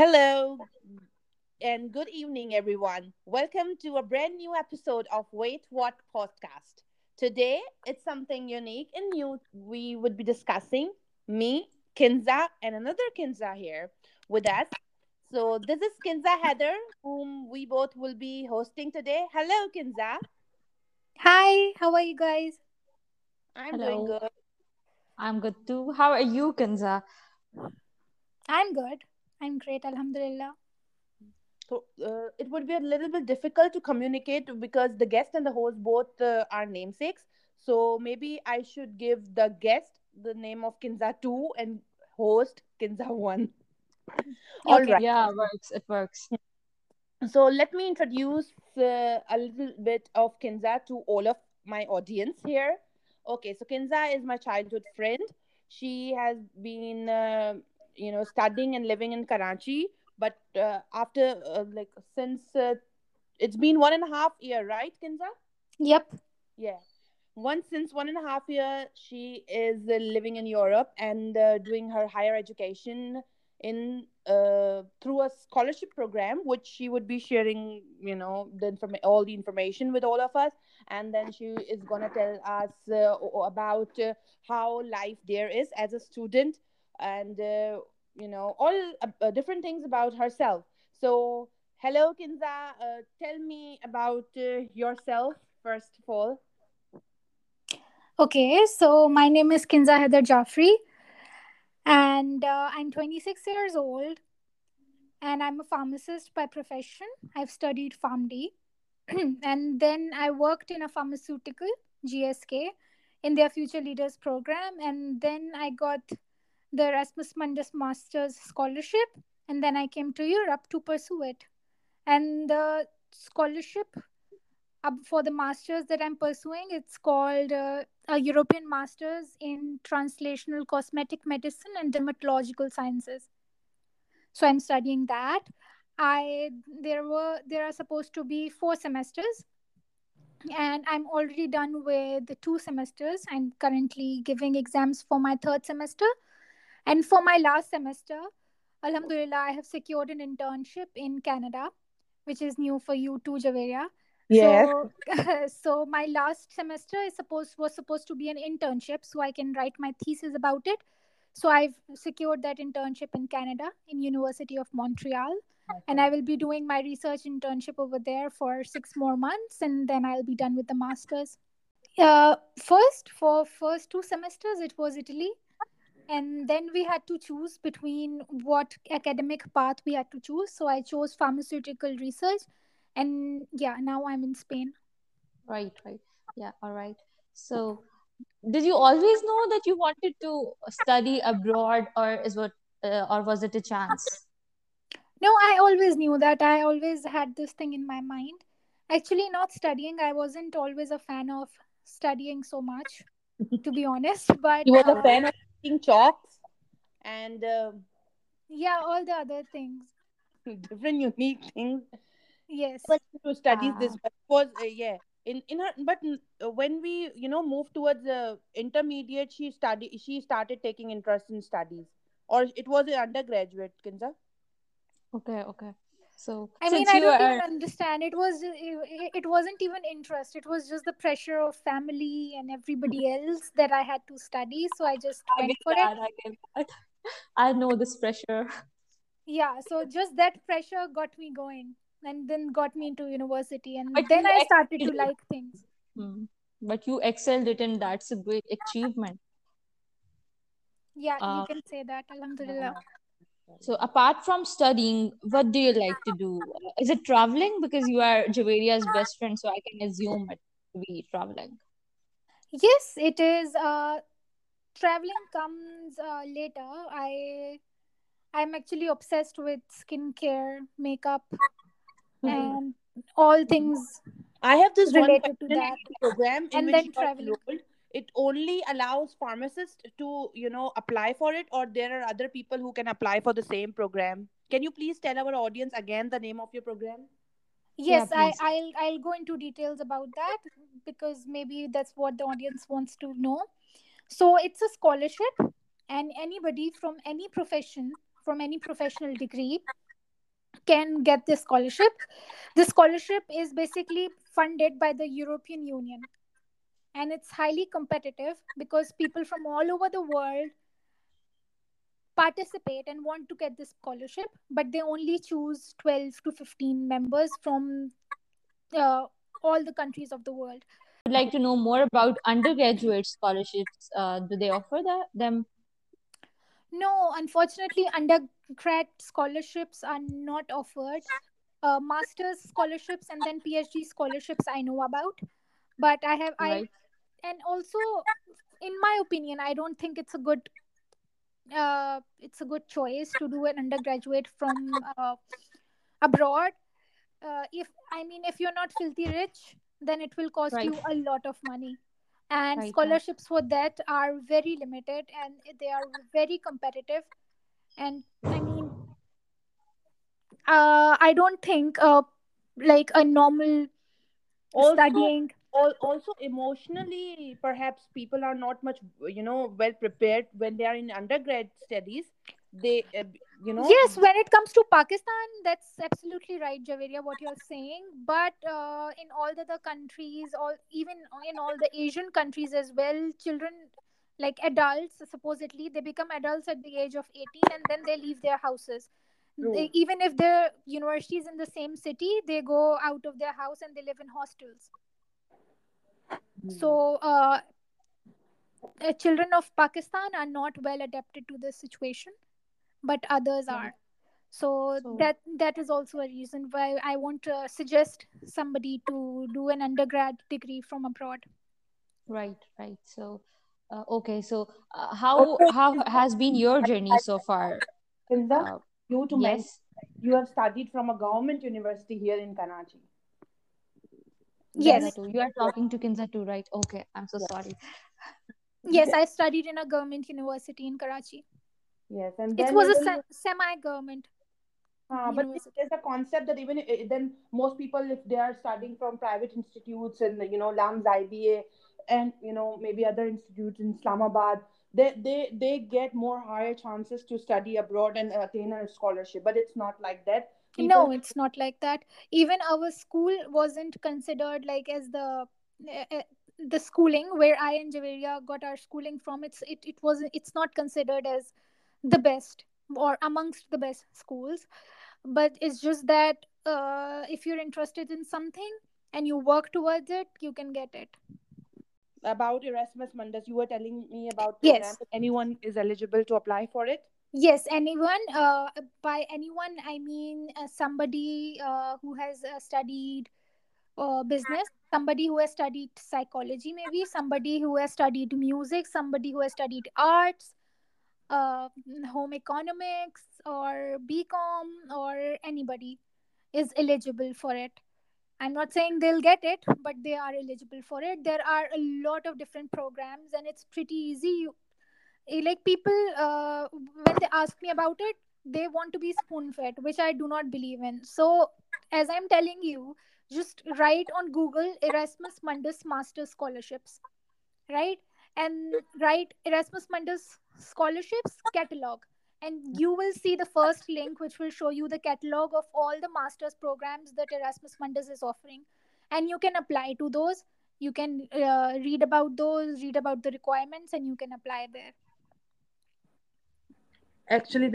Hello and good evening, everyone. Welcome to a brand new episode of Wait, What? Podcast. Today, it's something unique and new. We would be discussing me, Kinza, and another Kinza here with us. So this is Kinza Haider, whom we both will be hosting today. Hello, Kinza. Hi, how are you guys? I'm doing good. I'm good too. How are you, Kinza? I'm good. I'm great, alhamdulillah. So, it would be a little bit difficult to communicate because the guest and the host both are namesakes. So maybe I should give the guest the name of Kinza 2 and host Kinza 1. All okay, right. Yeah, it works. So let me introduce a little bit of Kinza to all of my audience here. Okay, so Kinza is my childhood friend. She has been... studying and living in Karachi, but since it's been 1.5 years, right, Kinza? Yep. Yeah. Since 1.5 years, she is living in Europe and doing her higher education in through a scholarship program, which she would be sharing, all the information with all of us. And then she is going to tell us about how life there is as a student, and all different things about herself. So hello, Kinza. Tell me about yourself first of all. Okay, so my name is Kinza Haider Jaffrey, and I'm 26 years old, and I'm a pharmacist by profession. I've studied PharmD, and then I worked in a pharmaceutical, GSK, in their Future Leaders program, and then I got the Erasmus Mundus Master's Scholarship, and then I came to Europe to pursue it. And the scholarship for the Master's that I'm pursuing, it's called a European Master's in Translational Cosmetic Medicine and Dermatological Sciences. So I'm studying that. There are supposed to be 4 semesters, and I'm already done with the 2 semesters. I'm currently giving exams for my 3rd semester. And for my last semester, alhamdulillah, I have secured an internship in Canada, which is new for you too, Javeria. Yeah. So my last semester was supposed to be an internship, so I can write my thesis about it. So I've secured that internship in Canada, in University of Montreal. Okay. And I will be doing my research internship over there for 6 more months, and then I'll be done with the master's. First 2 semesters, it was Italy. And then we had to choose between what academic path we had to choose. So I chose pharmaceutical research. And yeah, now I'm in Spain. Right. Yeah, all right. So did you always know that you wanted to study abroad, or was it a chance? No, I always knew that. I always had this thing in my mind. Actually, not studying. I wasn't always a fan of studying so much, to be honest. But you were a fan of chalks and all the other things, different unique things. Yes, but to studies this was when we moved towards the intermediate, she started taking interest in studies, or it was an undergraduate, Kinza. Okay. So I mean, I don't even understand. It wasn't even interest. It was just the pressure of family and everybody else that I had to study. So I just went for it. I know this pressure. Yeah. So just that pressure got me going, and then got me into university, and then I started to like things. But you excelled it, and that's a great achievement. Yeah, you can say that. Alhamdulillah. So apart from studying, what do you like to do? Is it traveling? Because you are Javeria's best friend, so I can assume it to be traveling. Yes, it is. Traveling comes later. I'm actually obsessed with skincare, makeup, and all things. I have this related one to that program, and then traveling. It only allows pharmacists to, apply for it, or there are other people who can apply for the same program. Can you please tell our audience again the name of your program? Yes, yeah, I'll go into details about that, because maybe that's what the audience wants to know. So it's a scholarship, and anybody from any professional degree can get this scholarship. This scholarship is basically funded by the European Union, and it's highly competitive because people from all over the world participate and want to get this scholarship, but they only choose 12 to 15 members from all the countries of the world. I'd like to know more about undergraduate scholarships. Do they offer them? No, unfortunately, undergrad scholarships are not offered. Master's scholarships and then PhD scholarships I know about, but and also, in my opinion, I don't think it's a good choice to do an undergraduate from abroad. If you're not filthy rich, then it will cost you a lot of money. And scholarships for that are very limited and they are very competitive. And I don't think like a normal studying. Also emotionally, perhaps people are not much, well prepared when they are in undergrad studies. They, Yes, when it comes to Pakistan, that's absolutely right, Javeria, what you're saying. But in all the other countries, even in all the Asian countries as well, children, like adults, supposedly, they become adults at the age of 18 and then they leave their houses. They, even if their university is in the same city, they go out of their house and they live in hostels. So, children of Pakistan are not well adapted to this situation, but others are. So that is also a reason why I want to suggest somebody to do an undergrad degree from abroad. Right. So, how has been your journey so far? Kinza, you have studied from a government university here in Karachi. Yes. You are talking to Kinza too, right? Okay, I'm so sorry. Yes, I studied in a government university in Karachi. Yes, and it was a semi-government. But there's a concept that even then, most people, if they are studying from private institutes and Lams IBA and maybe other institutes in Islamabad, they get more higher chances to study abroad and attain a scholarship. But it's not like that. No, it's not like that. Even our school wasn't considered like as the schooling where I and Javeria got our schooling from. It's not considered as the best or amongst the best schools, but it's just that if you're interested in something and you work towards it, you can get it. About Erasmus Mundus, you were telling me about the program. Anyone is eligible to apply for it? Yes, anyone. By anyone, I mean somebody who has studied business, somebody who has studied psychology, maybe somebody who has studied music, somebody who has studied arts, home economics, or BCom, or anybody is eligible for it. I'm not saying they'll get it, but they are eligible for it. There are a lot of different programs, and it's pretty easy. Like people, when they ask me about it, they want to be spoon-fed, which I do not believe in. So, as I'm telling you, just write on Google Erasmus Mundus Master Scholarships, right? And write Erasmus Mundus Scholarships Catalog. And you will see the first link, which will show you the catalog of all the master's programs that Erasmus Mundus is offering. And you can apply to those. You can read about those, read about the requirements, and you can apply there. Actually,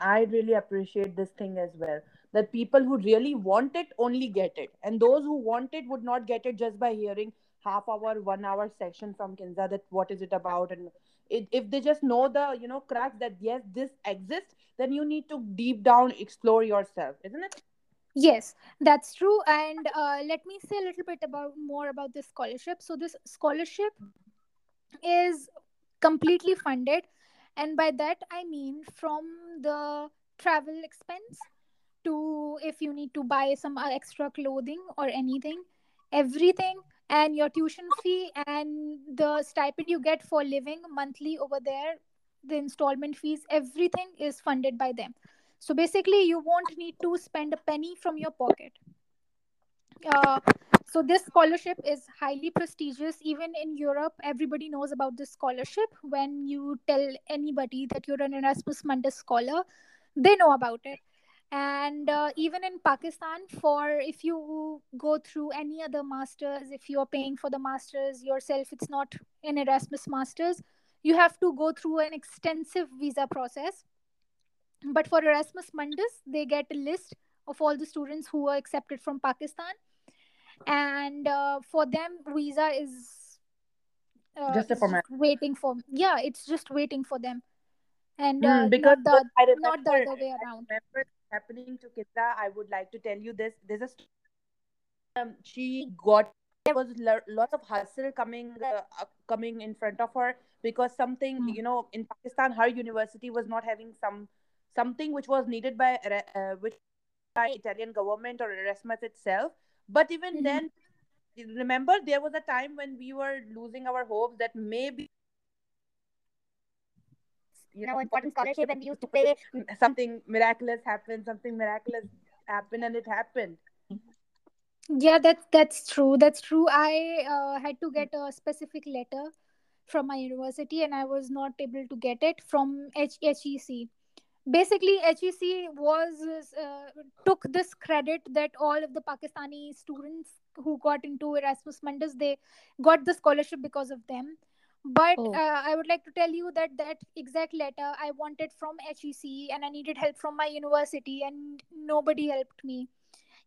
I really appreciate this thing as well, that people who really want it only get it. And those who want it would not get it just by hearing half hour, 1 hour section from Kinza that what is it about. And if they just know the, cracks that yes, this exists, then you need to deep down explore yourself, isn't it? Yes, that's true. And let me say a little bit more about this scholarship. So this scholarship is completely funded. And by that, I mean from the travel expense to if you need to buy some extra clothing or anything, everything, and your tuition fee and the stipend you get for living monthly over there, the installment fees, everything is funded by them. So basically, you won't need to spend a penny from your pocket. So this scholarship is highly prestigious. Even in Europe, everybody knows about this scholarship. When you tell anybody that you're an Erasmus Mundus scholar, they know about it. And even in Pakistan, for if you go through any other masters, if you're paying for the masters yourself, it's not an Erasmus masters, you have to go through an extensive visa process. But for Erasmus Mundus, they get a list of all the students who are accepted from Pakistan. And for them, visa is just a format. Waiting for, yeah, it's just waiting for them. And because not the other way around. I remember happening to Kinza. I would like to tell you this. There's a story. She got, there was lots of hustle coming in front of her because something, you know, in Pakistan, her university was not having something which was needed by Italian government or Erasmus itself. But even then, remember, there was a time when we were losing our hopes that maybe, you know, important scholarship, and we used to play, something miraculous happened, and it happened. Yeah, that's true. I had to get a specific letter from my university, and I was not able to get it from HEC. Basically, HEC took this credit that all of the Pakistani students who got into Erasmus Mundus, they got the scholarship because of them. But I would like to tell you that exact letter I wanted from HEC, and I needed help from my university, and nobody helped me.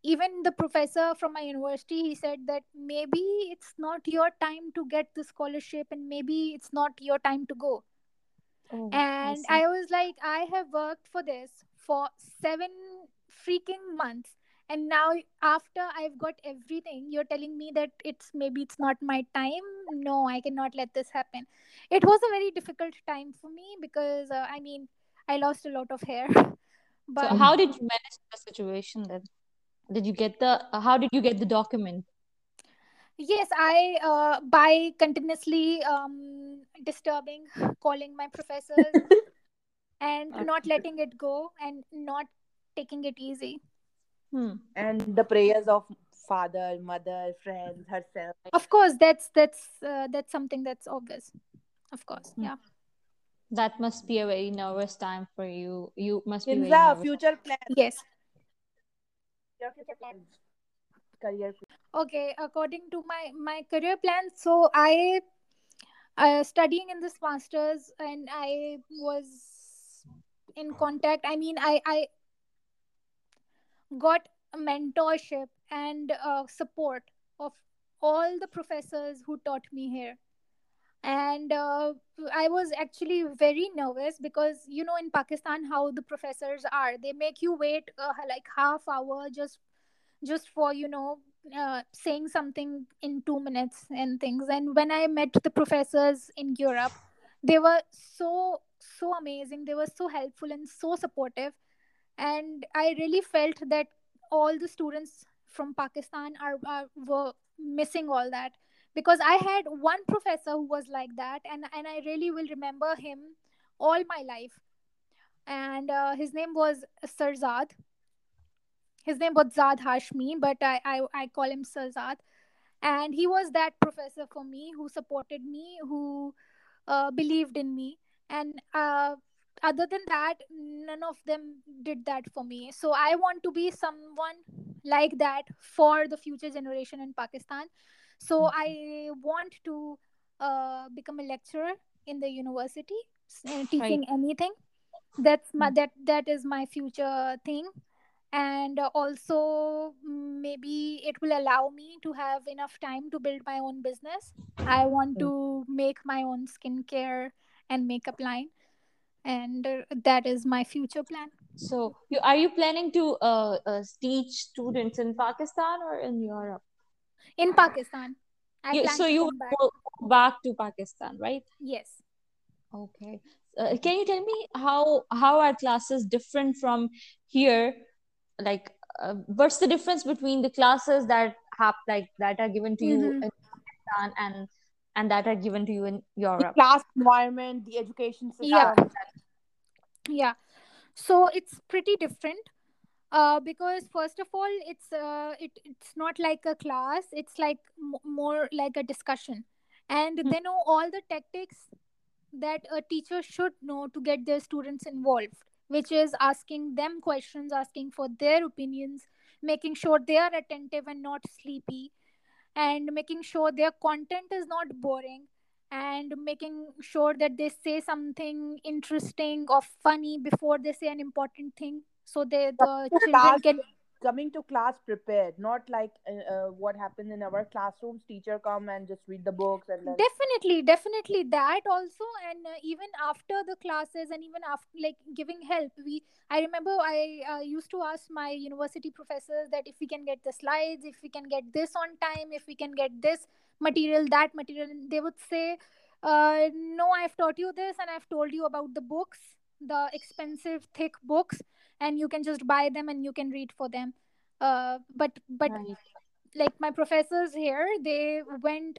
Even the professor from my university, he said that maybe it's not your time to get the scholarship, and maybe it's not your time to go. And I was like, I have worked for this for 7 freaking months. And now after I've got everything, you're telling me that maybe it's not my time. No, I cannot let this happen. It was a very difficult time for me because, I mean, I lost a lot of hair. But so how did you manage the situation then? How did you get the document? Yes, I by continuously calling my professors and not letting it go and not taking it easy. And the prayers of father, mother, friends, herself. Of course, that's something that's obvious. Of course, yeah. That must be a very nervous time for you. You must be very nervous. Future plans. Yes. Your future plans. Career. Okay, according to my career plans, so I studying in this master's, and I was in contact. I mean, I got mentorship and support of all the professors who taught me here. And I was actually very nervous because, you know, in Pakistan, how the professors are, they make you wait like half hour just for, you know, saying something in 2 minutes and things. And when I met the professors in Europe, they were so amazing. They were so helpful and so supportive. And I really felt that all the students from Pakistan were missing all that. Because I had one professor who was like that, and I really will remember him all my life. And his name was Sir Zad. His name was Zad Hashmi, but I call him Sir Zad. And he was that professor for me who supported me, who believed in me. And other than that, none of them did that for me. So I want to be someone like that for the future generation in Pakistan. So I want to become a lecturer in the university, teaching anything. That's my that is my future thing. And also, maybe it will allow me to have enough time to build my own business. I want to make my own skincare and makeup line. And that is my future plan. So are you planning to teach students in Pakistan or in Europe? In Pakistan. Go back to Pakistan, right? Yes. Okay. Can you tell me how are classes different from here? Like, what's the difference between the classes that are given to you in Pakistan and that are given to you in Europe? The class environment, the education system. Yeah. So it's pretty different. Because first of all, it's not like a class. It's like more like a discussion, and they know all the tactics that a teacher should know to get their students involved. which is asking them questions, asking for their opinions, making sure they are attentive and not sleepy, and making sure their content is not boring, and making sure that they say something interesting or funny before they say an important thing, so that the children can... Coming to class prepared, not like what happens in our classrooms, teacher come and just read the books. And then... Definitely that also. And even after the classes and even after like giving help, I remember I used to ask my university professors that if we can get the slides, if we can get this on time, if we can get this material, that material, and they would say, no, I've taught you this and I've told you about the books, the expensive thick books, and you can just buy them and you can read for them. But right. Like my professors here, they went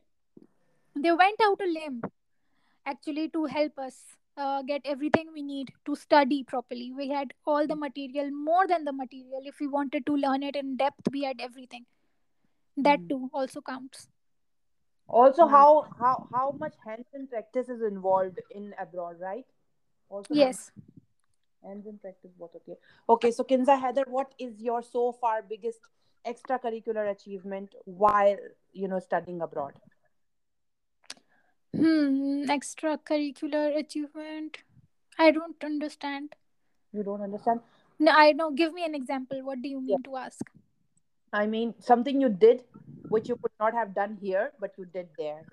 out a limb actually to help us get everything we need to study properly. We had all the material, more than the material. If we wanted to learn it in depth, we had everything. That too also counts. Also, how much hands-on practice is involved in abroad, right? Also, yes. Hands-on practice, both of you. Okay, so Kinza Haider, what is your so far biggest extracurricular achievement while studying abroad? Extracurricular achievement? I don't understand. You don't understand? No, I know. Give me an example. What do you mean to ask? I mean something you did which you could not have done here, but you did there.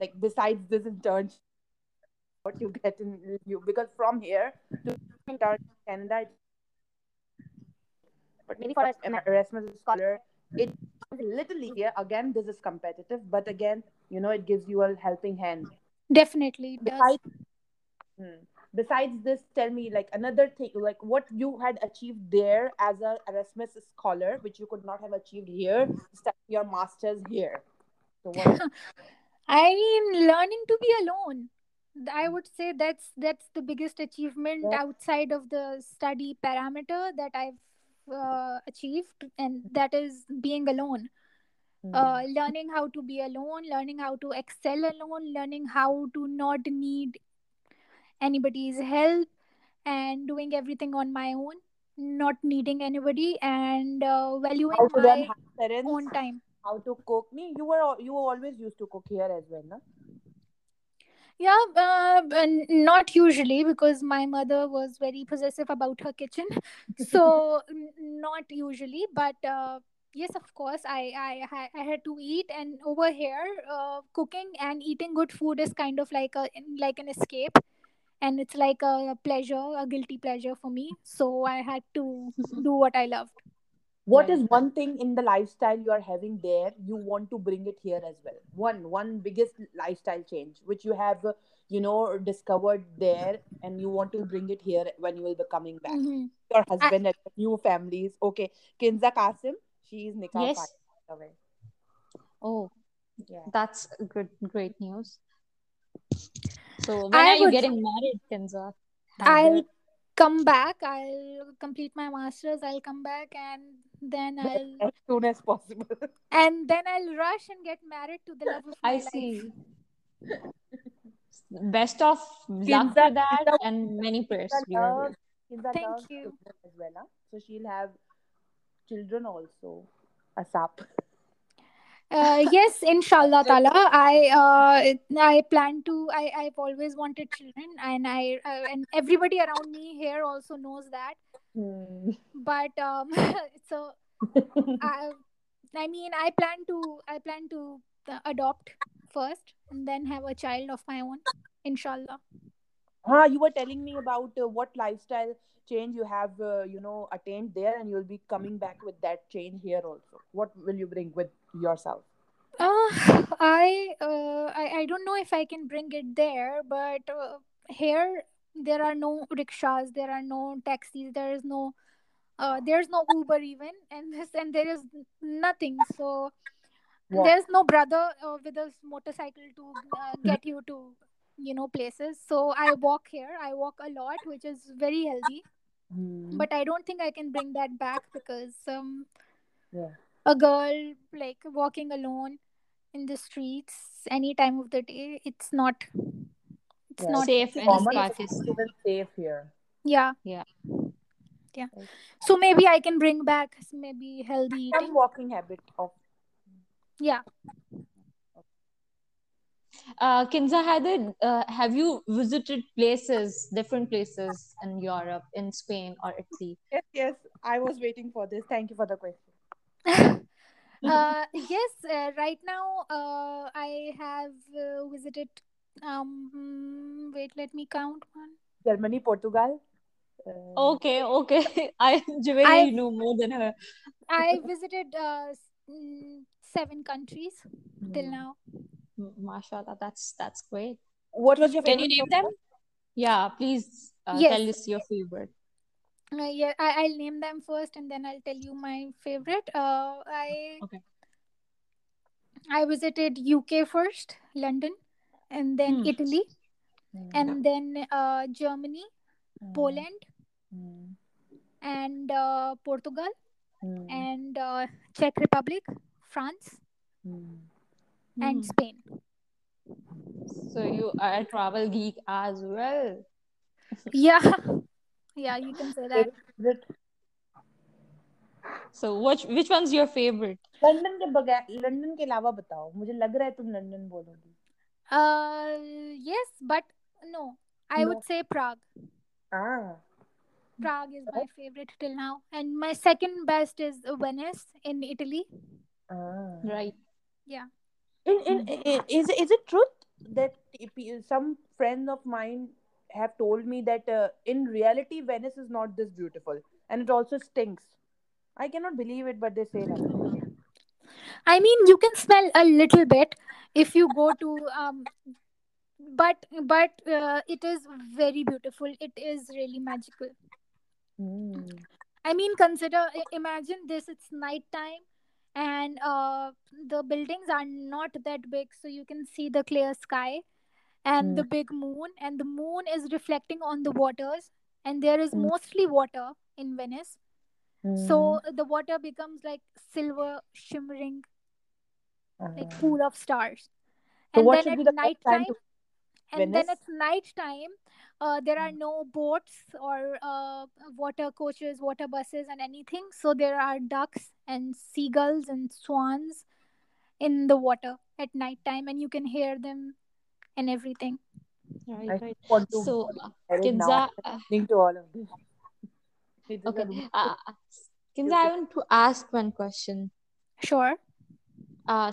Like besides this internship, what you get in you, because from here to Canada, but maybe for an Erasmus scholar, it literally here again. This is competitive, but again, it gives you a helping hand. Definitely, it does. Besides this, tell me like another thing, like what you had achieved there as an Erasmus scholar, which you could not have achieved here, studying your master's here. So what? I mean, learning to be alone. I would say that's the biggest achievement outside of the study parameter that I've achieved, and that is being alone. Learning how to be alone, learning how to excel alone, learning how to not need anybody's help, and doing everything on my own, not needing anybody, and valuing my own time. How to cook? You were always used to cook here as well, no? Yeah, not usually, because my mother was very possessive about her kitchen. So not usually, but yes, of course, I had to eat, and over here, cooking and eating good food is kind of like an escape, and it's like a pleasure, a guilty pleasure for me. So I had to do what I loved. What is one thing in the lifestyle you are having there you want to bring it here as well? One biggest lifestyle change which you have, discovered there, and you want to bring it here when you will be coming back. Mm-hmm. Your husband and new families. Okay, Kinza Kasim, she is nikah away. Oh, yeah. That's great news. So when are you getting married, Kinza? I'll come back. I'll complete my master's. I'll come back, and then I'll, as soon as possible. And then I'll rush and get married to the love of my life. I see. Best of luck for that, and many prayers. Thank you. So she'll have children also. ASAP. Yes, inshallah ta'ala. I've always wanted children, and and everybody around me here also knows that. But so I plan to adopt first and then have a child of my own, inshallah. You were telling me about what lifestyle change you have attained there, and you'll be coming back with that change here also. What will you bring with yourself? I don't know if I can bring it there, but here there are no rickshaws, there are no taxis, there is no there's no Uber even, and there is nothing. So there's no brother with a motorcycle to get you to places. So I walk a lot, which is very healthy. But I don't think I can bring that back, because a girl like walking alone in the streets any time of the day, it's not safe. It's safe here. Yeah. Yeah. Yeah. So maybe I can bring back maybe healthy eating. Some walking habit of. Yeah. Kinza Haider, have you visited places, different places in Europe, in Spain or Italy? Yes, yes. I was waiting for this. Thank you for the question. Yes, right now I have visited, wait, let me count one. Germany, Portugal. Okay. Javeria, you know more than her. I visited 7 countries till now. Mashallah, that's great. What was your favorite? Can you name them? Yeah, please yes. Tell us your favorite. Yeah, I'll name them first and then I'll tell you my favorite. I visited UK first, London, and then Italy, and then Germany, Poland, and Portugal, and Czech Republic, France, and Spain. So you are a travel geek as well. Yeah. Yeah, you can say that. So which one's your favorite? London ke alawa batao. Mujhe lag raha hai tum London bologi. Yes, but no. I would say Prague. Ah. Prague is my favorite till now. And my second best is Venice in Italy. Ah. Right. Yeah. Is it truth that some friends of mine have told me that in reality Venice is not this beautiful and it also stinks? I cannot believe it, but they say that. I mean, you can smell a little bit if you go to, but it is very beautiful. It is really magical. I mean, imagine this, it's nighttime. And the buildings are not that big, so you can see the clear sky and the big moon. And the moon is reflecting on the waters, and there is mostly water in Venice. So the water becomes like silver, shimmering, like pool of stars. So and then at night time, there are no boats or water coaches, water buses and anything. So there are ducks and seagulls and swans in the water at night time, and you can hear them and everything. Right. So, Kinza, link to all of this. Okay. Kinza, I want to ask one question. Sure.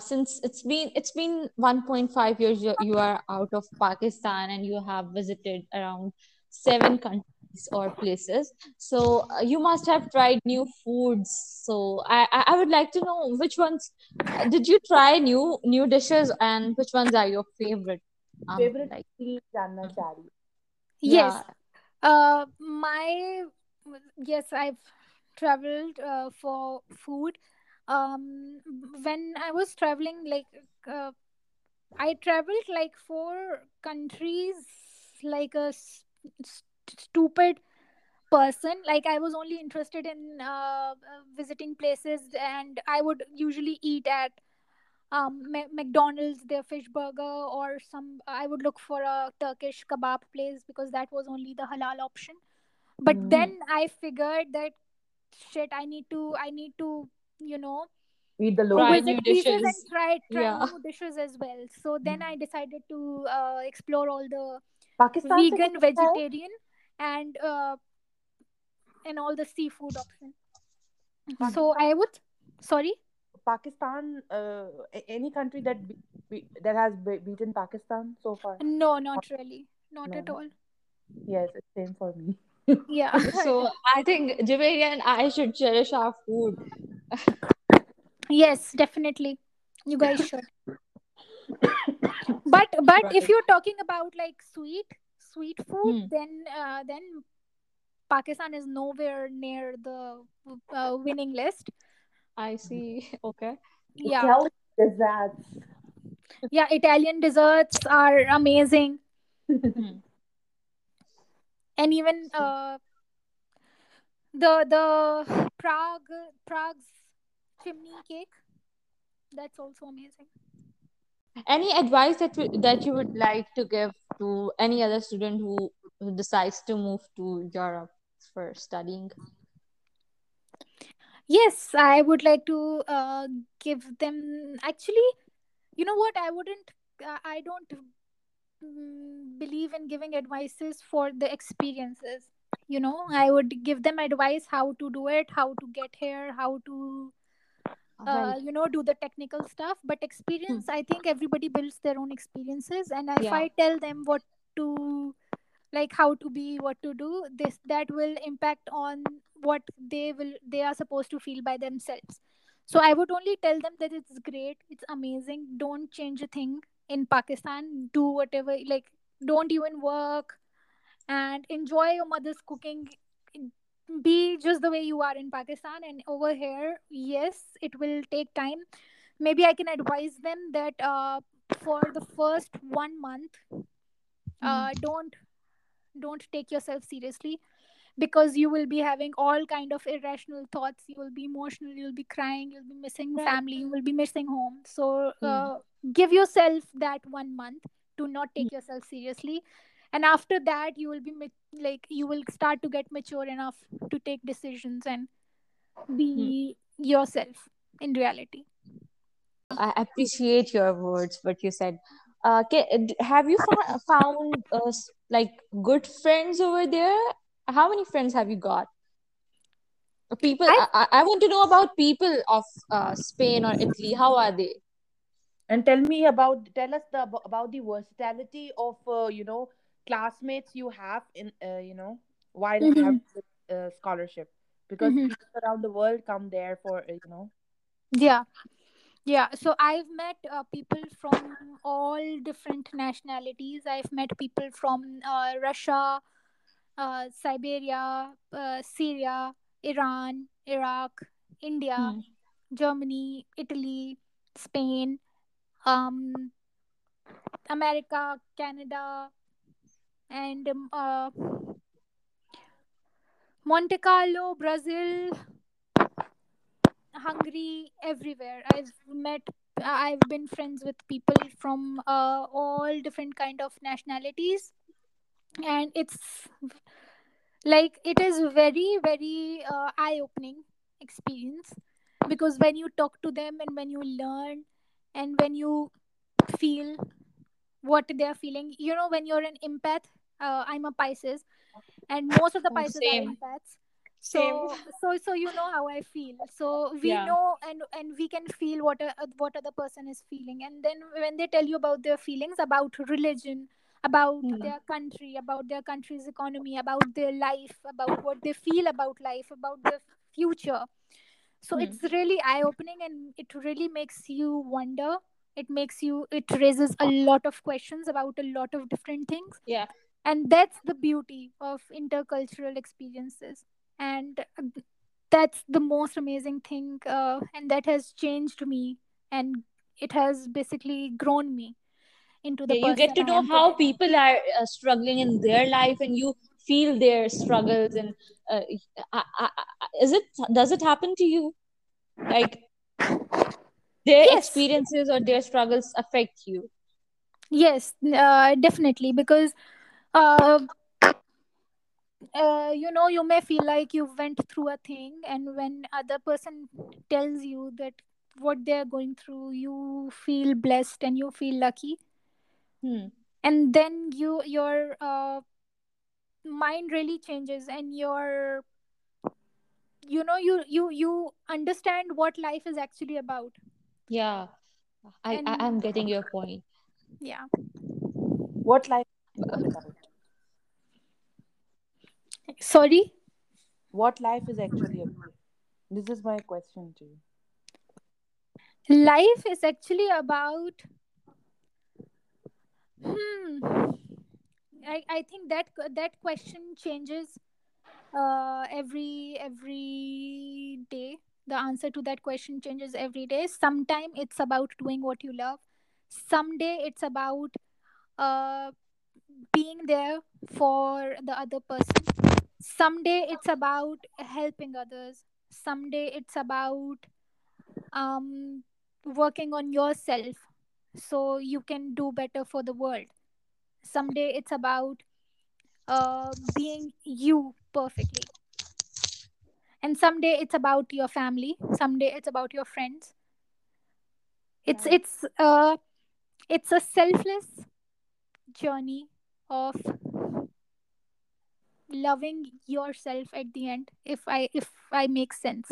Since it's been 1.5 years you are out of Pakistan and you have visited around 7 countries or places, so you must have tried new foods. So I would like to know which ones did you try, new dishes, and which ones are your favorite? Yes. I've traveled for food. When I was traveling, I traveled like 4 countries like a stupid person. Like, I was only interested in visiting places, and I would usually eat at McDonald's, their fish burger, or I would look for a Turkish kebab place because that was only the halal option. But then I figured that shit, I need to eat the local dishes and try new dishes as well. So then I decided to explore all the Pakistan vegan, vegetarian, and all the seafood options. So I would, Pakistan, any country that that has beaten Pakistan so far? No, not really, not at all. Yes, it's same for me. Yeah. So I think Javeria and I should cherish our food. Yes, definitely. You guys should. But if you're talking about like sweet food, then Pakistan is nowhere near the winning list. I see. Okay. Yeah. Desserts. Yeah, Italian desserts are amazing. And even the Prague's chimney cake, that's also amazing. Any advice that you would like to give to any other student who who decides to move to Europe for studying? Yes, I would like to give them, actually, you know what, I don't believe in giving advices for the experiences. You know, I would give them advice how to do it, how to get here, how to, you know, do the technical stuff. But experience, I think everybody builds their own experiences. And if I tell them what to, like how to be, what to do, this, that will impact on what they are supposed to feel by themselves. So I would only tell them that it's great, it's amazing, don't change a thing in Pakistan, do whatever, like don't even work and enjoy your mother's cooking, be just the way you are in Pakistan. And over here, yes, it will take time. Maybe I can advise them that for the first 1 month, don't take yourself seriously, because you will be having all kind of irrational thoughts. You will be emotional, you'll be crying, you'll be missing family, you will be missing home. So give yourself that 1 month to not take yourself seriously. And after that, you will be you will start to get mature enough to take decisions and be yourself in reality. I appreciate your words, what you said. Have you found good friends over there? How many friends have you got? People, I want to know about people of Spain or Italy. How are they? And tell us about the versatility of classmates you have in while having scholarship, because people around the world come there for So I've met people from all different nationalities. I've met people from Russia, Siberia, Syria, Iran, Iraq, India, Germany, Italy, Spain, America, Canada, and Monte Carlo, Brazil, Hungary, everywhere. I've been friends with people from all different kind of nationalities. And it is very, very eye-opening experience, because when you talk to them and when you learn and when you feel what they're feeling, when you're an empath, I'm a Pisces, and most of the Pisces are empaths. So you know how I feel. So we know and we can feel what other person is feeling. And then when they tell you about their feelings, about religion, about their country, about their country's economy, about their life, about what they feel about life, about the future. So it's really eye-opening, and it really makes you wonder. It raises a lot of questions about a lot of different things. Yeah. And that's the beauty of intercultural experiences. And that's the most amazing thing, and that has changed me, and it has basically grown me into the person. You get to know how people are struggling in their life, and you feel their struggles. And does it happen to you? Like their experiences or their struggles affect you? Yes, definitely, because. You may feel like you went through a thing, and when other person tells you that what they're going through, you feel blessed and you feel lucky. And then your mind really changes, and your you understand what life is actually about. Yeah, I'm getting your point. Yeah, what life is about. Sorry? What life is actually about? This is my question to you. Life is actually about... I think that question changes every day. The answer to that question changes every day. Sometime it's about doing what you love. Someday it's about being there for the other person. Someday it's about helping others. Someday it's about working on yourself so you can do better for the world. Someday it's about being you perfectly. And someday it's about your family. Someday it's about your friends. It's a selfless journey of loving yourself at the end, if I make sense,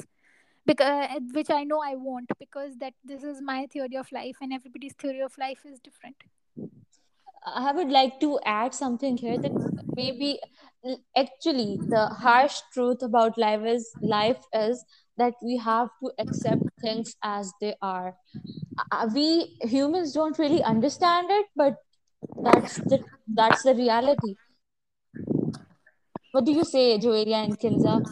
because which I know I won't, because that this is my theory of life and everybody's theory of life is different. I would like to add something here, that maybe actually the harsh truth about life is that we have to accept things as they are. We humans don't really understand it, but that's the reality. What do you say, Javeria and Kinza?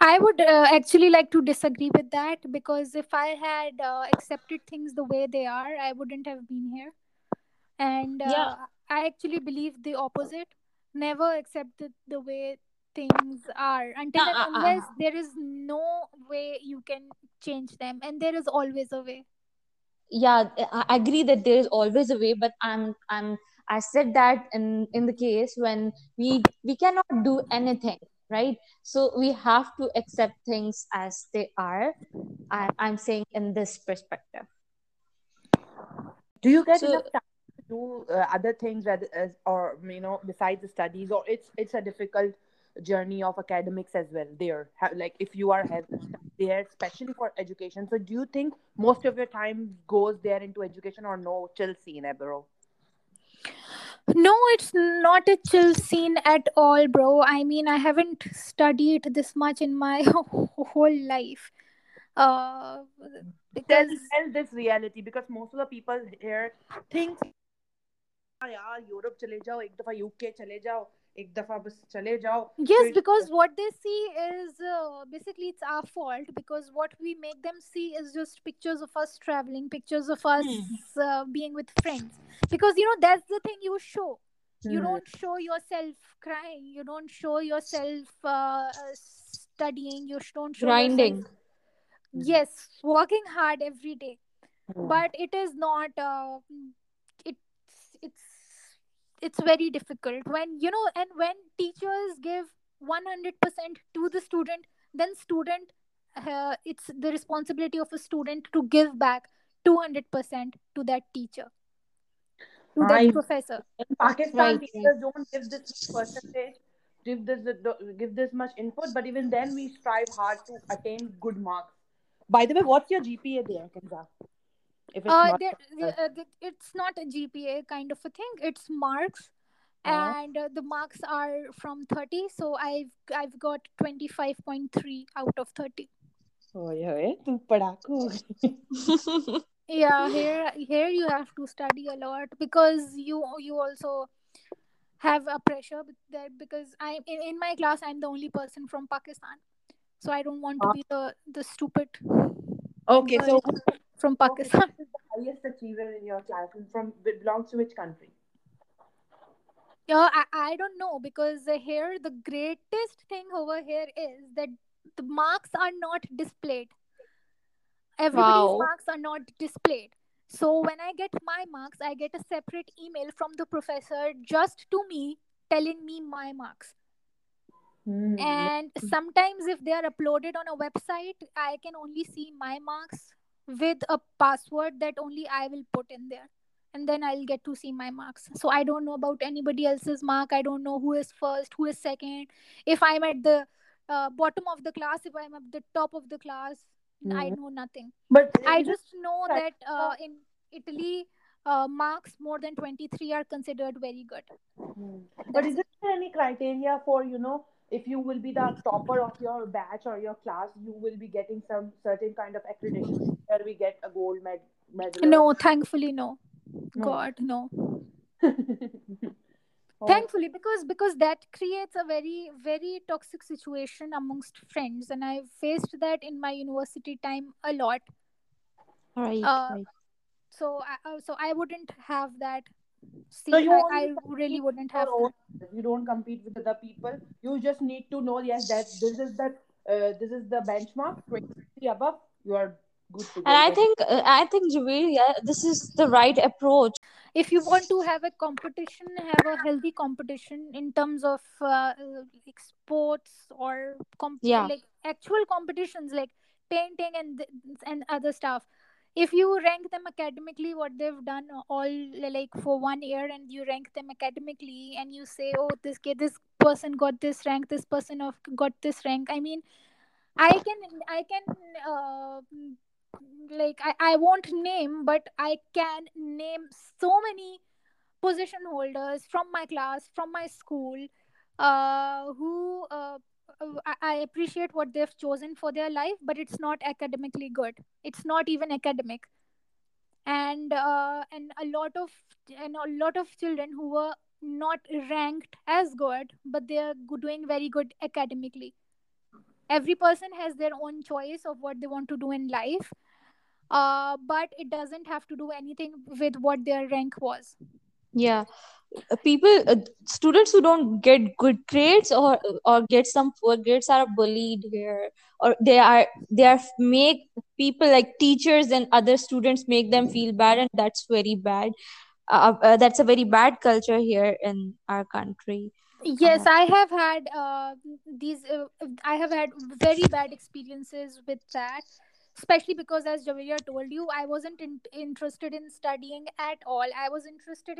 I would actually like to disagree with that, because if I had accepted things the way they are, I wouldn't have been here. And I actually believe the opposite. Never accept the way things are until and unless there is no way you can change them, and there is always a way. Yeah, I agree that there is always a way, but I said that in the case when we cannot do anything, right? So we have to accept things as they are. I'm saying in this perspective. Do you get enough time to do other things, or besides the studies, or it's a difficult journey of academics as well there? Like if you are there, especially for education. So do you think most of your time goes there into education, or no chill scene, bro? No, it's not a chill scene at all, bro. I mean, I haven't studied this much in my whole life. Because tell this reality, because most of the people here think, yeah, Europe chale jao, ek dafa UK chale jao, ek dafa bas chale jao. Yes, because what they see is basically it's our fault, because what we make them see is just pictures of us traveling, pictures of us being with friends. Because that's the thing you show. You don't show yourself crying. You don't show yourself studying. You don't show grinding. Yourself, yes, working hard every day. But it is not. It's very difficult when when teachers give 100% to the student, then student it's the responsibility of a student to give back 200% to that teacher, to that professor. In Pakistan, teachers don't give this percentage, give this much input, but even then we strive hard to attain good marks. By the way, what's your GPA there, Kinza? It's not a GPA kind of a thing. It's marks, and the marks are from 30. So I've got 25.3 out of 30. Oh yeah, tu padako. Yeah, here you have to study a lot, because you also have a pressure there, because I'm in my class. I'm the only person from Pakistan, so I don't want to be the stupid. Okay, girl. So. From Pakistan. Okay, is the highest achiever in your class, and belongs to which country? Yeah, I don't know, because here the greatest thing over here is that the marks are not displayed. Everybody's marks are not displayed. So when I get my marks, I get a separate email from the professor just to me, telling me my marks. And sometimes if they are uploaded on a website, I can only see my marks with a password that only I will put in there, and then I'll get to see my marks. So I don't know about anybody else's mark. I don't know who is first, who is second. If I'm at the bottom of the class, if I'm at the top of the class, I know nothing. But I just know that in Italy, marks more than 23 are considered very good. But is there any criteria for, if you will be the topper of your batch or your class, you will be getting some certain kind of accreditation where we get a gold medal? No, thankfully, no. God, no. Thankfully, because that creates a very, very toxic situation amongst friends. And I faced that in my university time a lot. Right. So I wouldn't have that. I really wouldn't have. You don't compete with other people. You just need to know, yes, that this is the benchmark. 23 above, you are And I think Javeria, this is the right approach. If you want to have a competition, have a healthy competition in terms of sports or like actual competitions like painting and other stuff. If you rank them academically, what they've done all like for 1 year, and you rank them academically and you say, oh, this person got this rank, this person got this rank. I mean, I won't name, but I can name so many position holders from my class, from my school, who I appreciate what they've chosen for their life, but it's not academically good. It's not even academic. And a lot of children who were not ranked as good, but they're doing very good academically. Every person has their own choice of what they want to do in life, but it doesn't have to do anything with what their rank was. Yeah, students who don't get good grades or get some poor grades are bullied here, or they make people like teachers and other students make them feel bad, and that's very bad. That's a very bad culture here in our country. Yes, I have had very bad experiences with that, especially because, as Javeria told you, I wasn't interested in studying at all. I was interested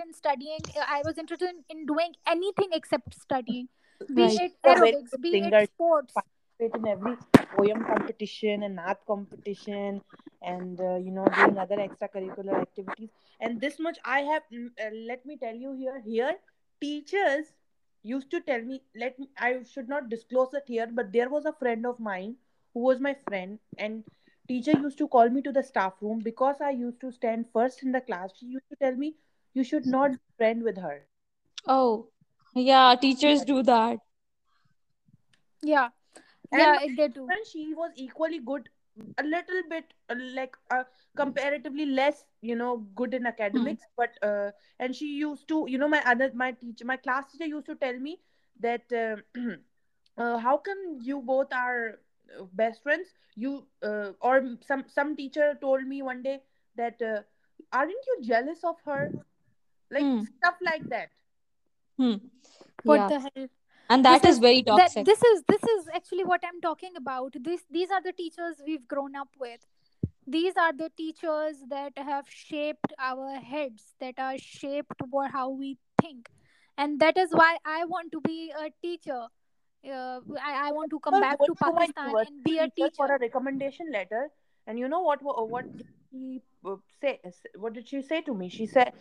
in doing anything except studying, be it aerobics, be it sports. In every poem competition and art competition and doing other extracurricular activities. And this much I have, let me tell you here, teachers used to tell me, I should not disclose it here, but there was a friend of mine who was my friend, and teacher used to call me to the staff room because I used to stand first in the class. She used to tell me, you should not be friend with her. Oh, yeah, teachers do that. Yeah. And they do. She was equally good, a little bit comparatively less, good in academics. But and she used to, my class teacher used to tell me that how come you both are best friends? You or some teacher told me one day that aren't you jealous of her? Like stuff like that. What the hell? And that is very toxic. This is actually what I'm talking about. These are the teachers we've grown up with. These are the teachers that have shaped our heads, that are shaped for how we think. And that is why I want to be a teacher. I want to come back to Pakistan and be a teacher. For a recommendation letter. And you know what did she say to me? She said,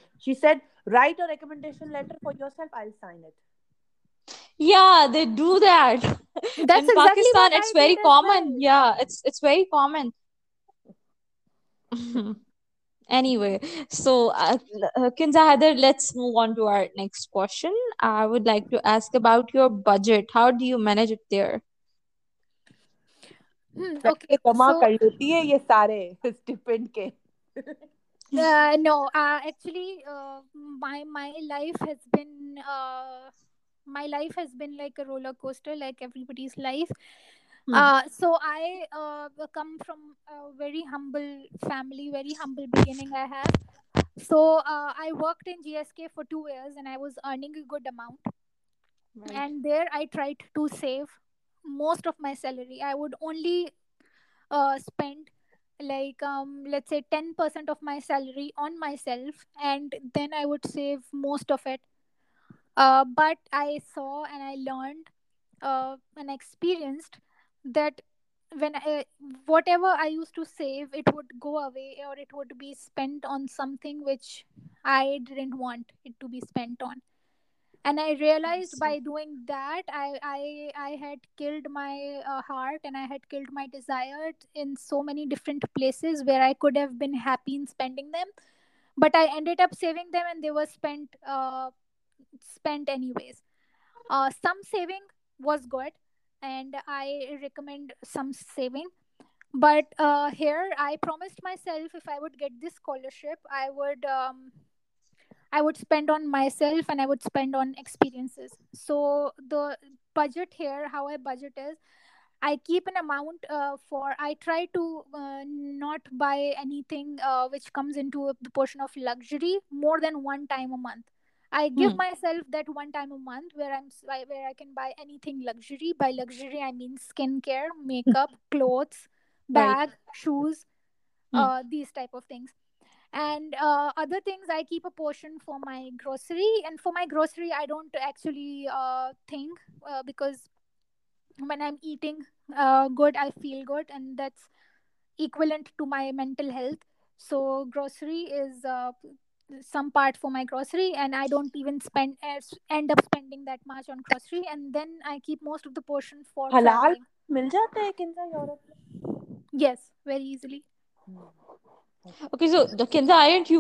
write a recommendation letter for yourself. I'll sign it. Yeah, they do that. That's in Pakistan, what it's very common. Well. Yeah, it's very common. Anyway, so Kinza Haider, let's move on to our next question. I would like to ask about your budget. How do you manage it there? Okay, so... Actually, my life has been... My life has been like a roller coaster, like everybody's life. So I come from a very humble family, very humble beginning I have. So I worked in GSK for 2 years and I was earning a good amount. Right. And there I tried to save most of my salary. I would only spend let's say 10% of my salary on myself, and then I would save most of it. But I saw and I learned and experienced that whatever I used to save, it would go away or it would be spent on something which I didn't want it to be spent on. And I realized by doing that, I had killed my heart and I had killed my desire in so many different places where I could have been happy in spending them. But I ended up saving them and they were spent anyways. Some saving was good and I recommend some saving, but here I promised myself if I would get this scholarship, I would spend on myself and I would spend on experiences. So the budget here, how I budget is, I keep an amount for, I try to not buy anything which comes into the portion of luxury more than one time a month. I give myself that one time a month where I can buy anything luxury. By luxury, I mean skincare, makeup, clothes, bag, shoes, these type of things. And other things, I keep a portion for my grocery. And for my grocery, I don't actually think because when I'm eating good, I feel good. And that's equivalent to my mental health. So grocery is some part for my grocery, and I don't even end up spending that much on grocery. And then I keep most of the portion for halal. Mil jata hai Kinza Europe? Yes, very easily. Okay, so Kinza, aren't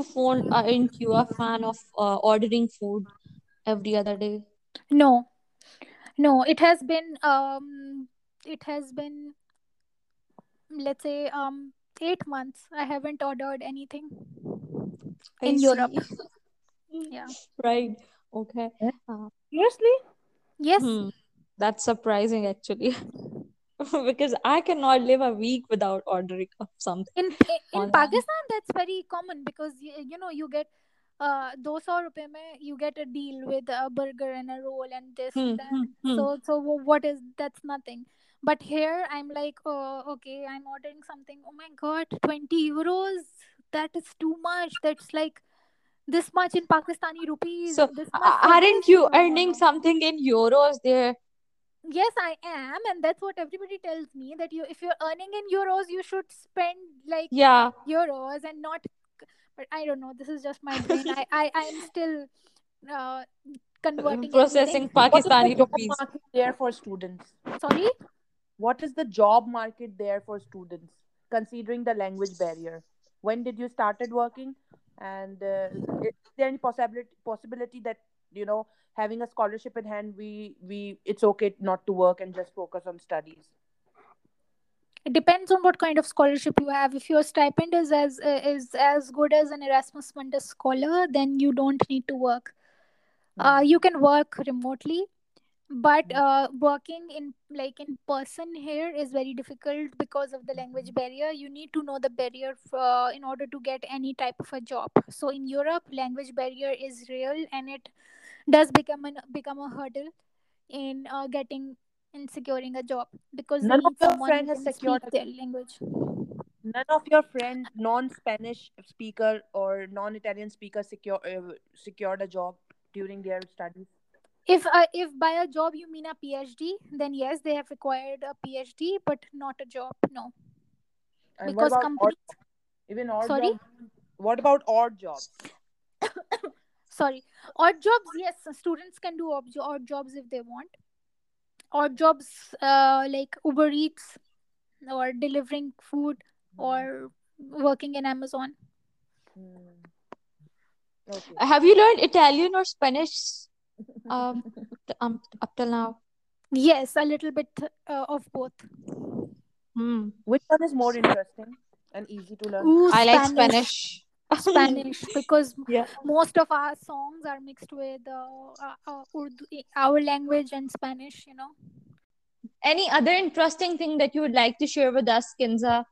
you a fan of ordering food every other day? No, it has been let's say 8 months I haven't ordered anything in Europe. Yeah. Right. Okay. Seriously? Yes. That's surprising actually. Because I cannot live a week without ordering something. In Pakistan, that's very common because you get 200 rupees mein you get a deal with a burger and a roll and this and that. So what is that's nothing. But here I'm like, oh, okay, I'm ordering something. Oh my God, 20 euros. That is too much. That's like this much in Pakistani rupees. So this much aren't you earning something in euros there? Yes, I am, and that's what everybody tells me, that you, if you're earning in euros, you should spend like euros and not. But I don't know. This is just my brain. I'm still converting. Processing Pakistani rupees. What is the job market there for students? Sorry. What is the job market there for students, considering the language barrier? When did you started working, and is there any possibility that having a scholarship in hand, we it's okay not to work and just focus on studies? It depends on what kind of scholarship you have. If your stipend is as good as an Erasmus Mundus scholar, then you don't need to work. You can work remotely, but working in person here is very difficult because of the language barrier. You need to know the barrier in order to get any type of a job. So in Europe, language barrier is real, and it does become a hurdle in getting and securing a job, because none of your friends has secured their language. None of your friends, non-Spanish speaker or non-Italian speaker, secured a job during their studies. If by a job you mean a PhD, then yes, they have required a PhD, but not a job, no. And because what about odd jobs? Sorry, odd jobs, yes, students can do odd jobs if they want. Odd jobs like Uber Eats or delivering food or working in Amazon. Okay. Have you learned Italian or Spanish? Up till now, yes, a little bit of both. Which one is more interesting and easy to learn? Ooh, I like Spanish because most of our songs are mixed with Urdu, our language, and Spanish. Any other interesting thing that you would like to share with us, Kinza?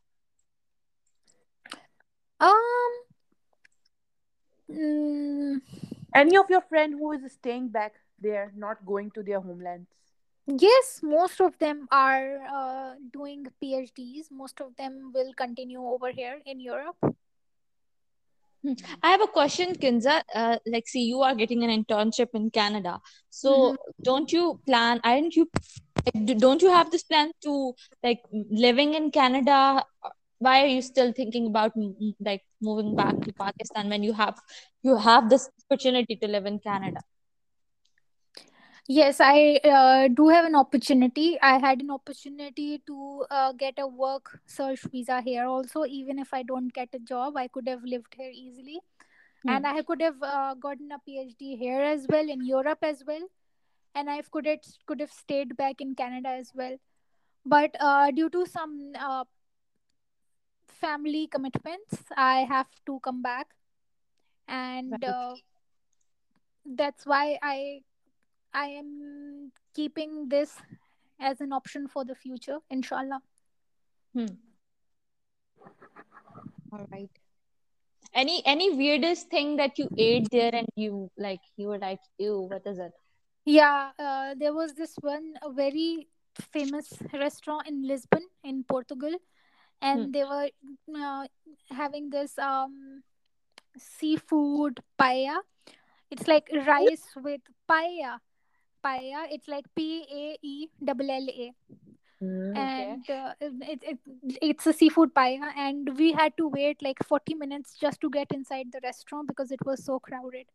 Any of your friend who is staying back there, not going to their homelands? Yes, most of them are doing PhDs. Most of them will continue over here in Europe. I have a question, Kinza. You are getting an internship in Canada. So don't you have this plan to living in Canada? Why are you still thinking about moving back to Pakistan when you have this opportunity to live in Canada? Yes, I do have an opportunity. I had an opportunity to get a work search visa here also. Even if I don't get a job, I could have lived here easily. And I could have gotten a PhD here as well, in Europe as well. And I could have stayed back in Canada as well. But due to some family commitments, I have to come back, and that's why I am keeping this as an option for the future, inshallah. All right. Any weirdest thing that you ate there and you were like, ew, what is it? Yeah, there was this one, a very famous restaurant in Lisbon, in Portugal. And they were having this seafood paella. It's like rice with paella. Paella, it's like Paella. And it's a seafood paella, and we had to wait like 40 minutes just to get inside the restaurant because it was so crowded,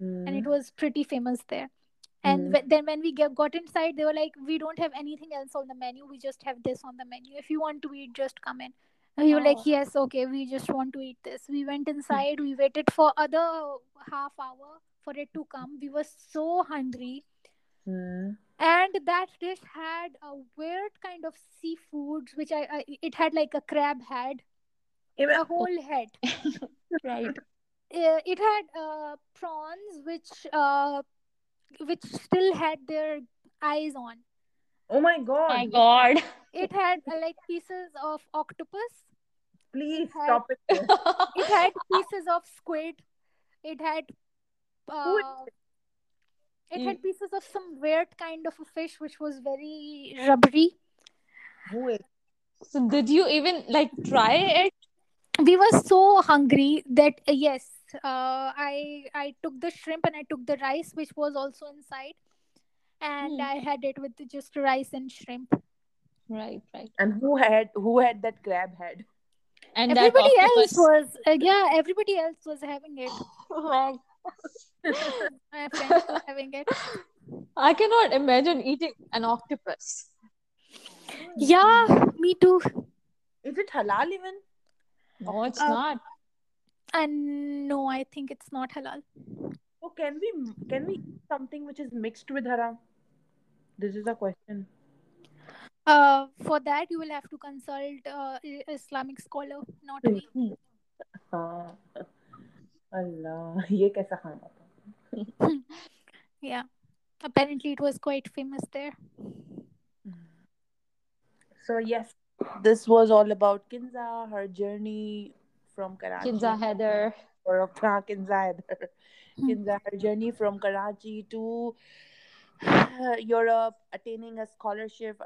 and it was pretty famous there. And then when we got inside, they were like, we don't have anything else on the menu, we just have this on the menu. If you want to eat, just come in. And we were like, yes, okay, we just want to eat this. We went inside, we waited for other half hour for it to come. We were so hungry. And that dish had a weird kind of seafood, which it had like a crab head, a whole head. Right. It had prawns, which still had their eyes on. Oh my god! My god! It had like pieces of octopus. Please stop it. It had pieces of squid. It had. It had pieces of some weird kind of a fish, which was very rubbery. So did you even try it? We were so hungry that I took the shrimp and I took the rice, which was also inside. And I had it with just rice and shrimp. Right. And who had that crab head? And everybody else was, everybody else was having it. Wow. My friends were having it. I cannot imagine eating an octopus. Yeah, me too. Is it halal even? No, it's not. And no, I think it's not halal. Oh, can we eat something which is mixed with haram? This is a question. For that you will have to consult Islamic scholar, not me. Allah, ye kaisa khana tha? Yeah, apparently it was quite famous there. So yes, this was all about Kinza, her journey from Karachi. Kinza, her journey from Karachi to Europe, attaining a scholarship,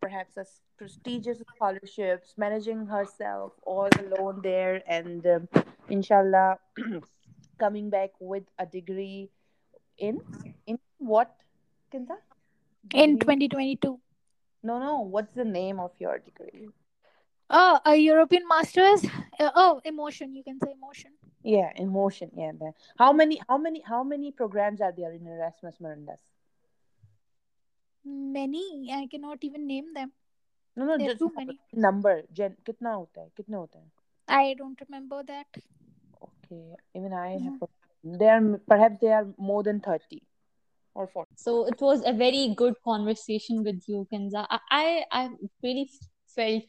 perhaps a prestigious scholarship, managing herself all alone there, and inshallah coming back with a degree in what, Kinza? In 2022. No, what's the name of your degree? A European Masters. Emotion. You can say emotion. Yeah, emotion. Yeah. How many programs are there in Erasmus Mundus? Many. I cannot even name them. No, there just too many. Number. Kitna hota hai? I don't remember that. Okay. Even I have. There are more than 30 or 40. So it was a very good conversation with you, Kinza. I really felt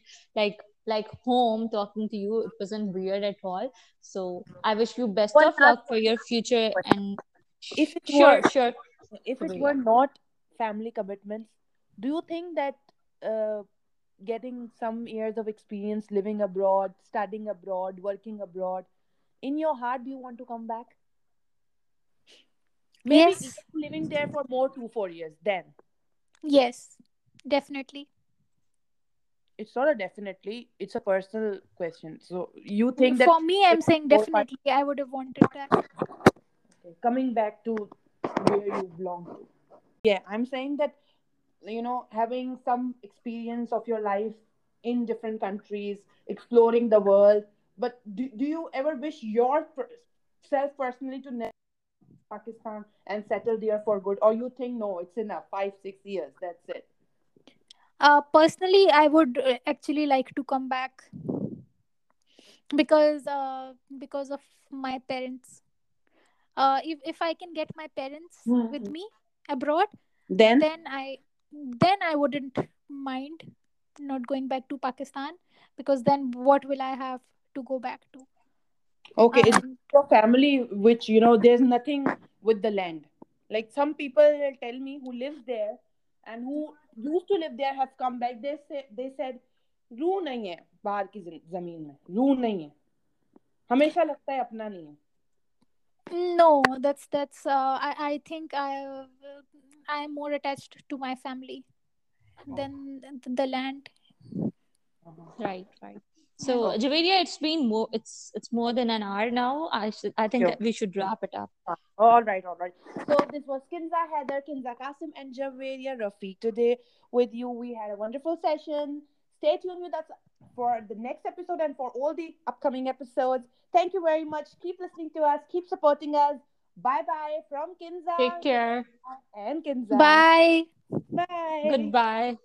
like home talking to you. It wasn't weird at all. So I wish you best of luck for your future. And if it were not family commitments, do you think that getting some years of experience living abroad, studying abroad, working abroad, in your heart, do you want to come back? Maybe yes. Living there for more 2-4 years then. Yes, definitely. It's not a definitely, it's a personal question. So you think that... For me, I'm saying definitely I would have wanted that. Okay. Coming back to where you belong to. Yeah, I'm saying that, having some experience of your life in different countries, exploring the world. But do you ever wish yourself personally to never Pakistan and settle there for good? Or you think, no, it's enough, 5-6 years, that's it? Personally, I would actually like to come back because of my parents. If I can get my parents with me abroad, then I wouldn't mind not going back to Pakistan, because then what will I have to go back to? Okay, it's your family, which there's nothing with the land. Like some people tell me who live there. and who used to live there have come back. They said روح نہیں ہے باہر کی زمین میں, روح نہیں ہے, ہمیشہ لگتا ہے اپنا نہیں ہے. No, that's I think I am more attached to my family than the land. Right. So Javeria, it's more than an hour now. I think that we should wrap it up. All right. So this was Kinza Haider, Kinza Kasim and Javeria Rafi today with you. We had a wonderful session. Stay tuned with us for the next episode and for all the upcoming episodes. Thank you very much. Keep listening to us. Keep supporting us. Bye-bye from Kinza. Take care. And Kinza. Bye. Goodbye.